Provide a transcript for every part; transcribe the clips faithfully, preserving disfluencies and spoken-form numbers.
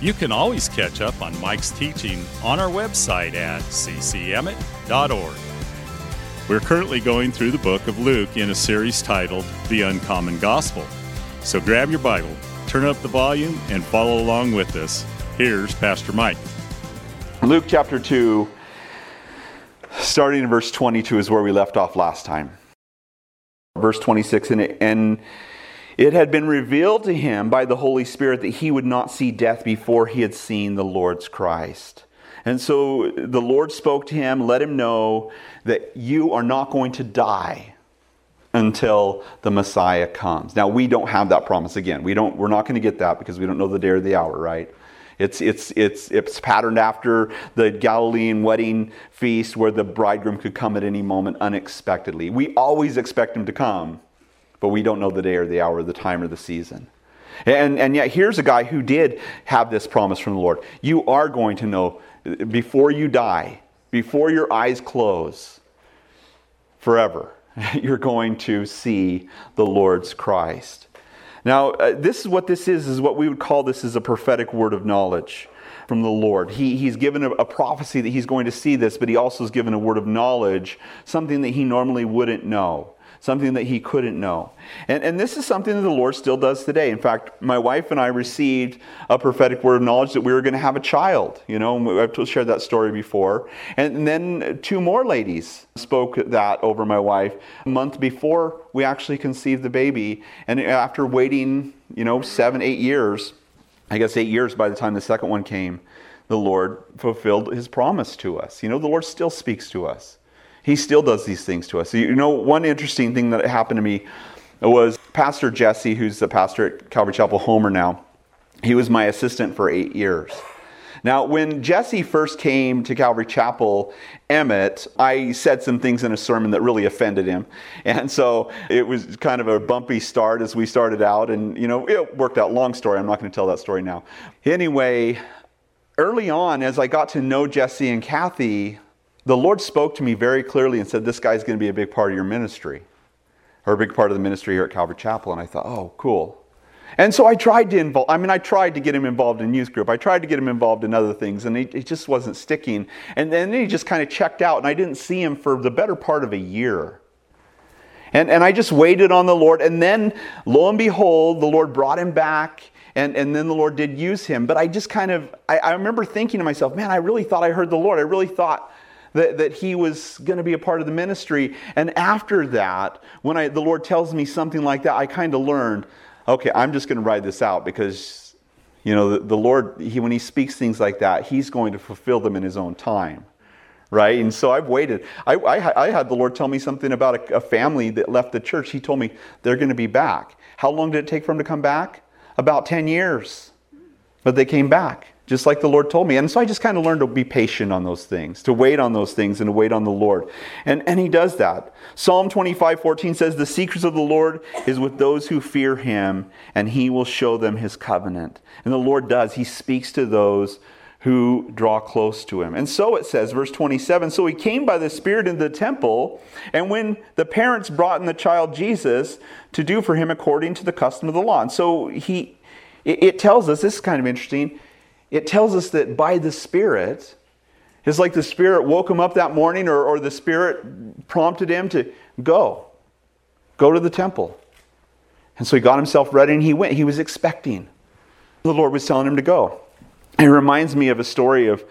you can always catch up on Mike's teaching on our website at c c emmett dot org. We're currently going through the book of Luke in a series titled The Uncommon Gospel. So grab your Bible, turn up the volume, and follow along with us. Here's Pastor Mike. Luke chapter two, starting in verse twenty-two, is where we left off last time. Verse twenty-six, and it and It had been revealed to him by the Holy Spirit that he would not see death before he had seen the Lord's Christ. And so the Lord spoke to him, let him know that you are not going to die until the Messiah comes. Now, we don't have that promise again. We don't, we're not going to get that because we don't know the day or the hour, right? It's it's it's it's patterned after the Galilean wedding feast where the bridegroom could come at any moment unexpectedly. We always expect him to come, but we don't know the day or the hour, the time or the season. And and yet here's a guy who did have this promise from the Lord. You are going to know before you die, before your eyes close, forever, you're going to see the Lord's Christ. Now, uh, this is what this is, is what we would call this is a prophetic word of knowledge from the Lord. He, he's given a, a prophecy that he's going to see this, but he also is given a word of knowledge, something that he normally wouldn't know. Something that he couldn't know. And, and this is something that the Lord still does today. In fact, my wife and I received a prophetic word of knowledge that we were going to have a child. You know, I've shared that story before. And then two more ladies spoke that over my wife a month before we actually conceived the baby. And after waiting, you know, seven, eight years, I guess eight years by the time the second one came, the Lord fulfilled his promise to us. You know, the Lord still speaks to us. He still does these things to us. You know, one interesting thing that happened to me was Pastor Jesse, who's the pastor at Calvary Chapel Homer now. He was my assistant for eight years. Now, when Jesse first came to Calvary Chapel Emmett, I said some things in a sermon that really offended him. And so it was kind of a bumpy start as we started out. And, you know, it worked out. Long story. I'm not going to tell that story now. Anyway, early on, as I got to know Jesse and Kathy, the Lord spoke to me very clearly and said, this guy's going to be a big part of your ministry, or a big part of the ministry here at Calvary Chapel. And I thought, oh, cool. And so I tried to involve, I mean, I tried to get him involved in youth group. I tried to get him involved in other things, and it just wasn't sticking. And then he just kind of checked out, and I didn't see him for the better part of a year. And, and I just waited on the Lord. And then, lo and behold, the Lord brought him back. And and then the Lord did use him. But I just kind of, I, I remember thinking to myself, man, I really thought I heard the Lord. I really thought That, that he was going to be a part of the ministry. And after that, when I the Lord tells me something like that, I kind of learned, okay, I'm just going to ride this out because, you know, the, the Lord, he, when he speaks things like that, he's going to fulfill them in his own time, right? And so I've waited. I, I, I had the Lord tell me something about a, a family that left the church. He told me they're going to be back. How long did it take for them to come back? About ten years. But they came back, just like the Lord told me. And so I just kind of learned to be patient on those things, to wait on those things and to wait on the Lord. And and he does that. Psalm twenty-five fourteen says, the secrets of the Lord is with those who fear him, and he will show them his covenant. And the Lord does. He speaks to those who draw close to him. And so it says, verse twenty-seven, so he came by the Spirit into the temple, and when the parents brought in the child Jesus to do for him according to the custom of the law. And so he, it, it tells us, this is kind of interesting, it tells us that by the Spirit, it's like the Spirit woke him up that morning or, or the Spirit prompted him to go, go to the temple. And so he got himself ready and he went. He was expecting. The Lord was telling him to go. It reminds me of a story of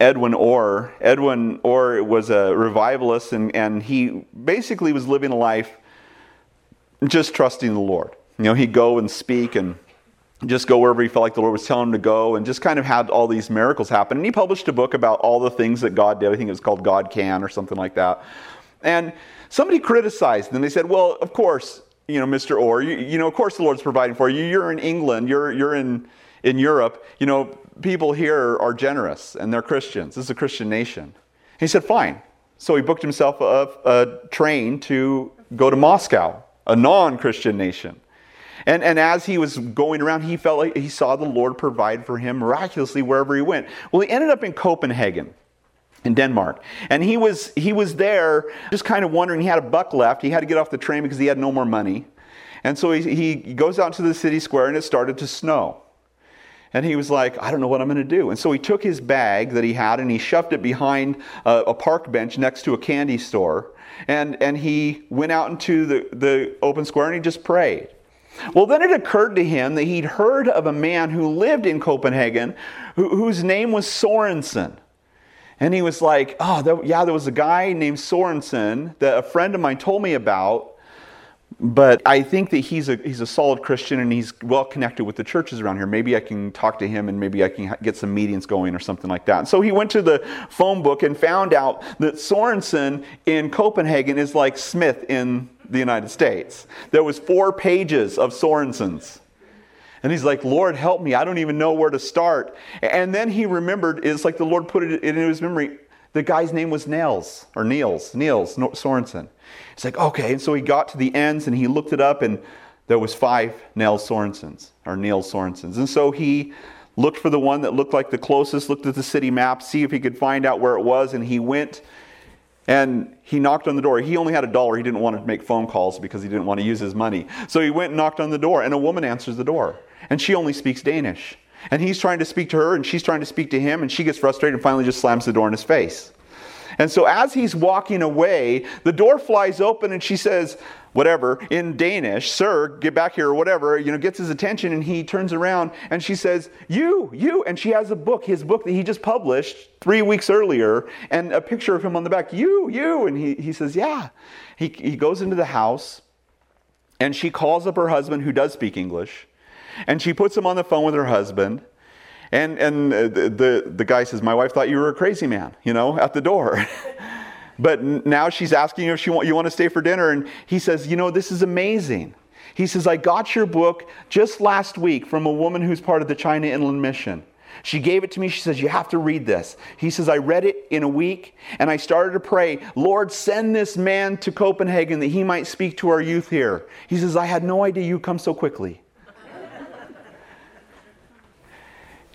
Edwin Orr. Edwin Orr was a revivalist and, and he basically was living a life just trusting the Lord. You know, he'd go and speak and just go wherever he felt like the Lord was telling him to go, and just kind of had all these miracles happen. And he published a book about all the things that God did. I think it was called God Can or something like that. And somebody criticized him. They said, well, of course, you know, Mister Orr, you, you know, of course the Lord's providing for you. You're in England. You're you're in, in Europe. You know, people here are generous and they're Christians. This is a Christian nation. He said, fine. So he booked himself a, a train to go to Moscow, a non-Christian nation. And and as he was going around, he felt like he saw the Lord provide for him miraculously wherever he went. Well, he ended up in Copenhagen, in Denmark. And he was he was there just kind of wondering. He had a buck left. He had to get off the train because he had no more money. And so he, he goes out to the city square, and it started to snow. And he was like, I don't know what I'm going to do. And so he took his bag that he had, and he shoved it behind a, a park bench next to a candy store. And, and he went out into the, the open square, and he just prayed. Well, then it occurred to him that he'd heard of a man who lived in Copenhagen who, whose name was Sørensen. And he was like, oh, that, yeah, there was a guy named Sørensen that a friend of mine told me about. But I think that he's a he's a solid Christian and he's well connected with the churches around here. Maybe I can talk to him and maybe I can get some meetings going or something like that. And so he went to the phone book and found out that Sorensen in Copenhagen is like Smith in the United States. There was four pages of Sorensens. And he's like, Lord, help me. I don't even know where to start. And then he remembered, it's like the Lord put it in his memory, the guy's name was Niels, or Niels, Niels Sørensen. It's like, okay, and so he got to the ends and he looked it up and there was five Niels Sørensens, or Niels Sørensens. And so he looked for the one that looked like the closest, looked at the city map, see if he could find out where it was, and he went and he knocked on the door. He only had a dollar. He didn't want to make phone calls because he didn't want to use his money. So he went and knocked on the door, and a woman answers the door, and she only speaks Danish. And he's trying to speak to her, and she's trying to speak to him, and she gets frustrated and finally just slams the door in his face. And so as he's walking away, the door flies open, and she says, whatever, in Danish, sir, get back here, or whatever, you know, gets his attention, and he turns around, and she says, you, you, and she has a book, his book that he just published three weeks earlier, and a picture of him on the back, you, you, and he, he says, yeah. He, he goes into the house, and she calls up her husband, who does speak English. And she puts him on the phone with her husband. And and the, the, the guy says, my wife thought you were a crazy man, you know, at the door. But now she's asking if she want, you want to stay for dinner. And he says, you know, this is amazing. He says, I got your book just last week from a woman who's part of the China Inland Mission. She gave it to me. She says, you have to read this. He says, I read it in a week and I started to pray, Lord, send this man to Copenhagen that he might speak to our youth here. He says, I had no idea you come so quickly.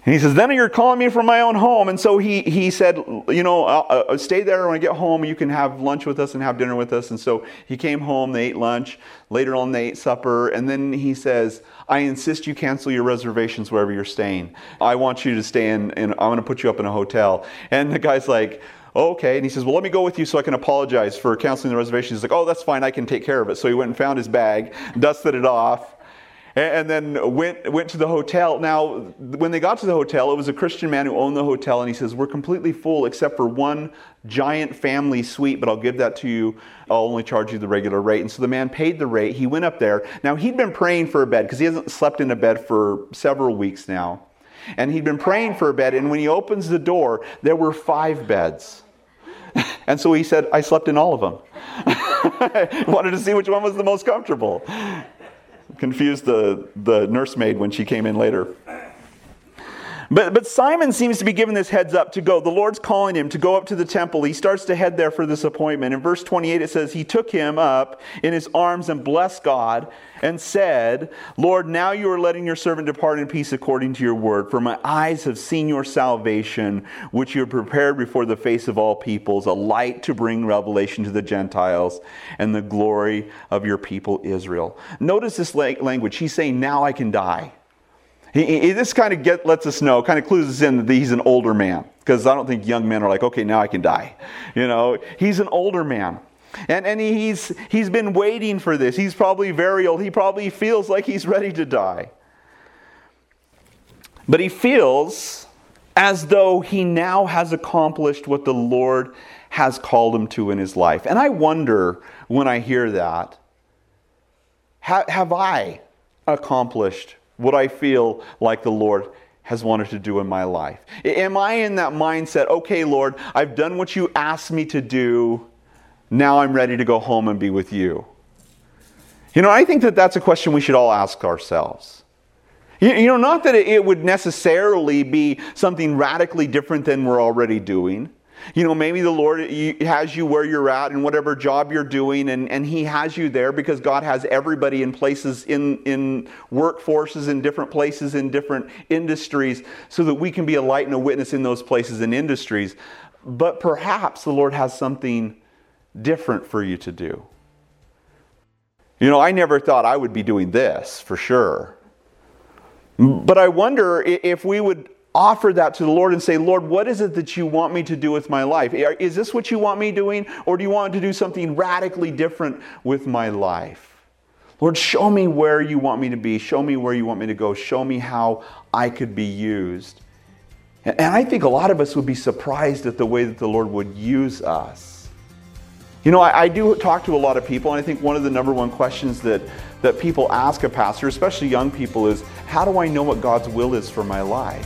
And he says, then you're calling me from my own home. And so he he said, you know, I'll, I'll stay there. When I get home, you can have lunch with us and have dinner with us. And so he came home, they ate lunch. Later on, they ate supper. And then he says, I insist you cancel your reservations wherever you're staying. I want you to stay in, and I'm going to put you up in a hotel. And the guy's like, oh, okay. And he says, well, let me go with you so I can apologize for canceling the reservation. He's like, oh, that's fine. I can take care of it. So he went and found his bag, dusted it off. And then went went to the hotel. Now, when they got to the hotel, it was a Christian man who owned the hotel. And he says, we're completely full except for one giant family suite, but I'll give that to you. I'll only charge you the regular rate. And so the man paid the rate. He went up there. Now, he'd been praying for a bed because he hasn't slept in a bed for several weeks now. And he'd been praying for a bed. And when he opens the door, there were five beds. And so he said, I slept in all of them. I wanted to see which one was the most comfortable. Confused the, the nursemaid when she came in later. But but Simon seems to be given this heads up to go. The Lord's calling him to go up to the temple. He starts to head there for this appointment. In verse twenty-eight, it says, he took him up in his arms and blessed God and said, Lord, now you are letting your servant depart in peace according to your word. For my eyes have seen your salvation, which you have prepared before the face of all peoples, a light to bring revelation to the Gentiles and the glory of your people Israel. Notice this language. He's saying, now I can die. He, he, this kind of get, lets us know, kind of clues us in that he's an older man. Because I don't think young men are like, okay, now I can die. You know, he's an older man. And and he, he's he's been waiting for this. He's probably very old. He probably feels like he's ready to die. But he feels as though he now has accomplished what the Lord has called him to in his life. And I wonder when I hear that, ha, have I accomplished what I feel like the Lord has wanted to do in my life? Am I in that mindset, okay, Lord, I've done what you asked me to do. Now I'm ready to go home and be with you. You know, I think that that's a question we should all ask ourselves. You know, not that it would necessarily be something radically different than we're already doing. You know, maybe the Lord has you where you're at in whatever job you're doing, and, and He has you there because God has everybody in places, in, in workforces, in different places, in different industries, so that we can be a light and a witness in those places and industries. But perhaps the Lord has something different for you to do. You know, I never thought I would be doing this, for sure. But I wonder if we would offer that to the Lord and say, Lord, what is it that you want me to do with my life? Is this what you want me doing? Or do you want to do something radically different with my life? Lord, show me where you want me to be. Show me where you want me to go. Show me how I could be used. And I think a lot of us would be surprised at the way that the Lord would use us. You know, I, I do talk to a lot of people, and I think one of the number one questions that, that people ask a pastor, especially young people, is, how do I know what God's will is for my life?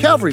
Calvary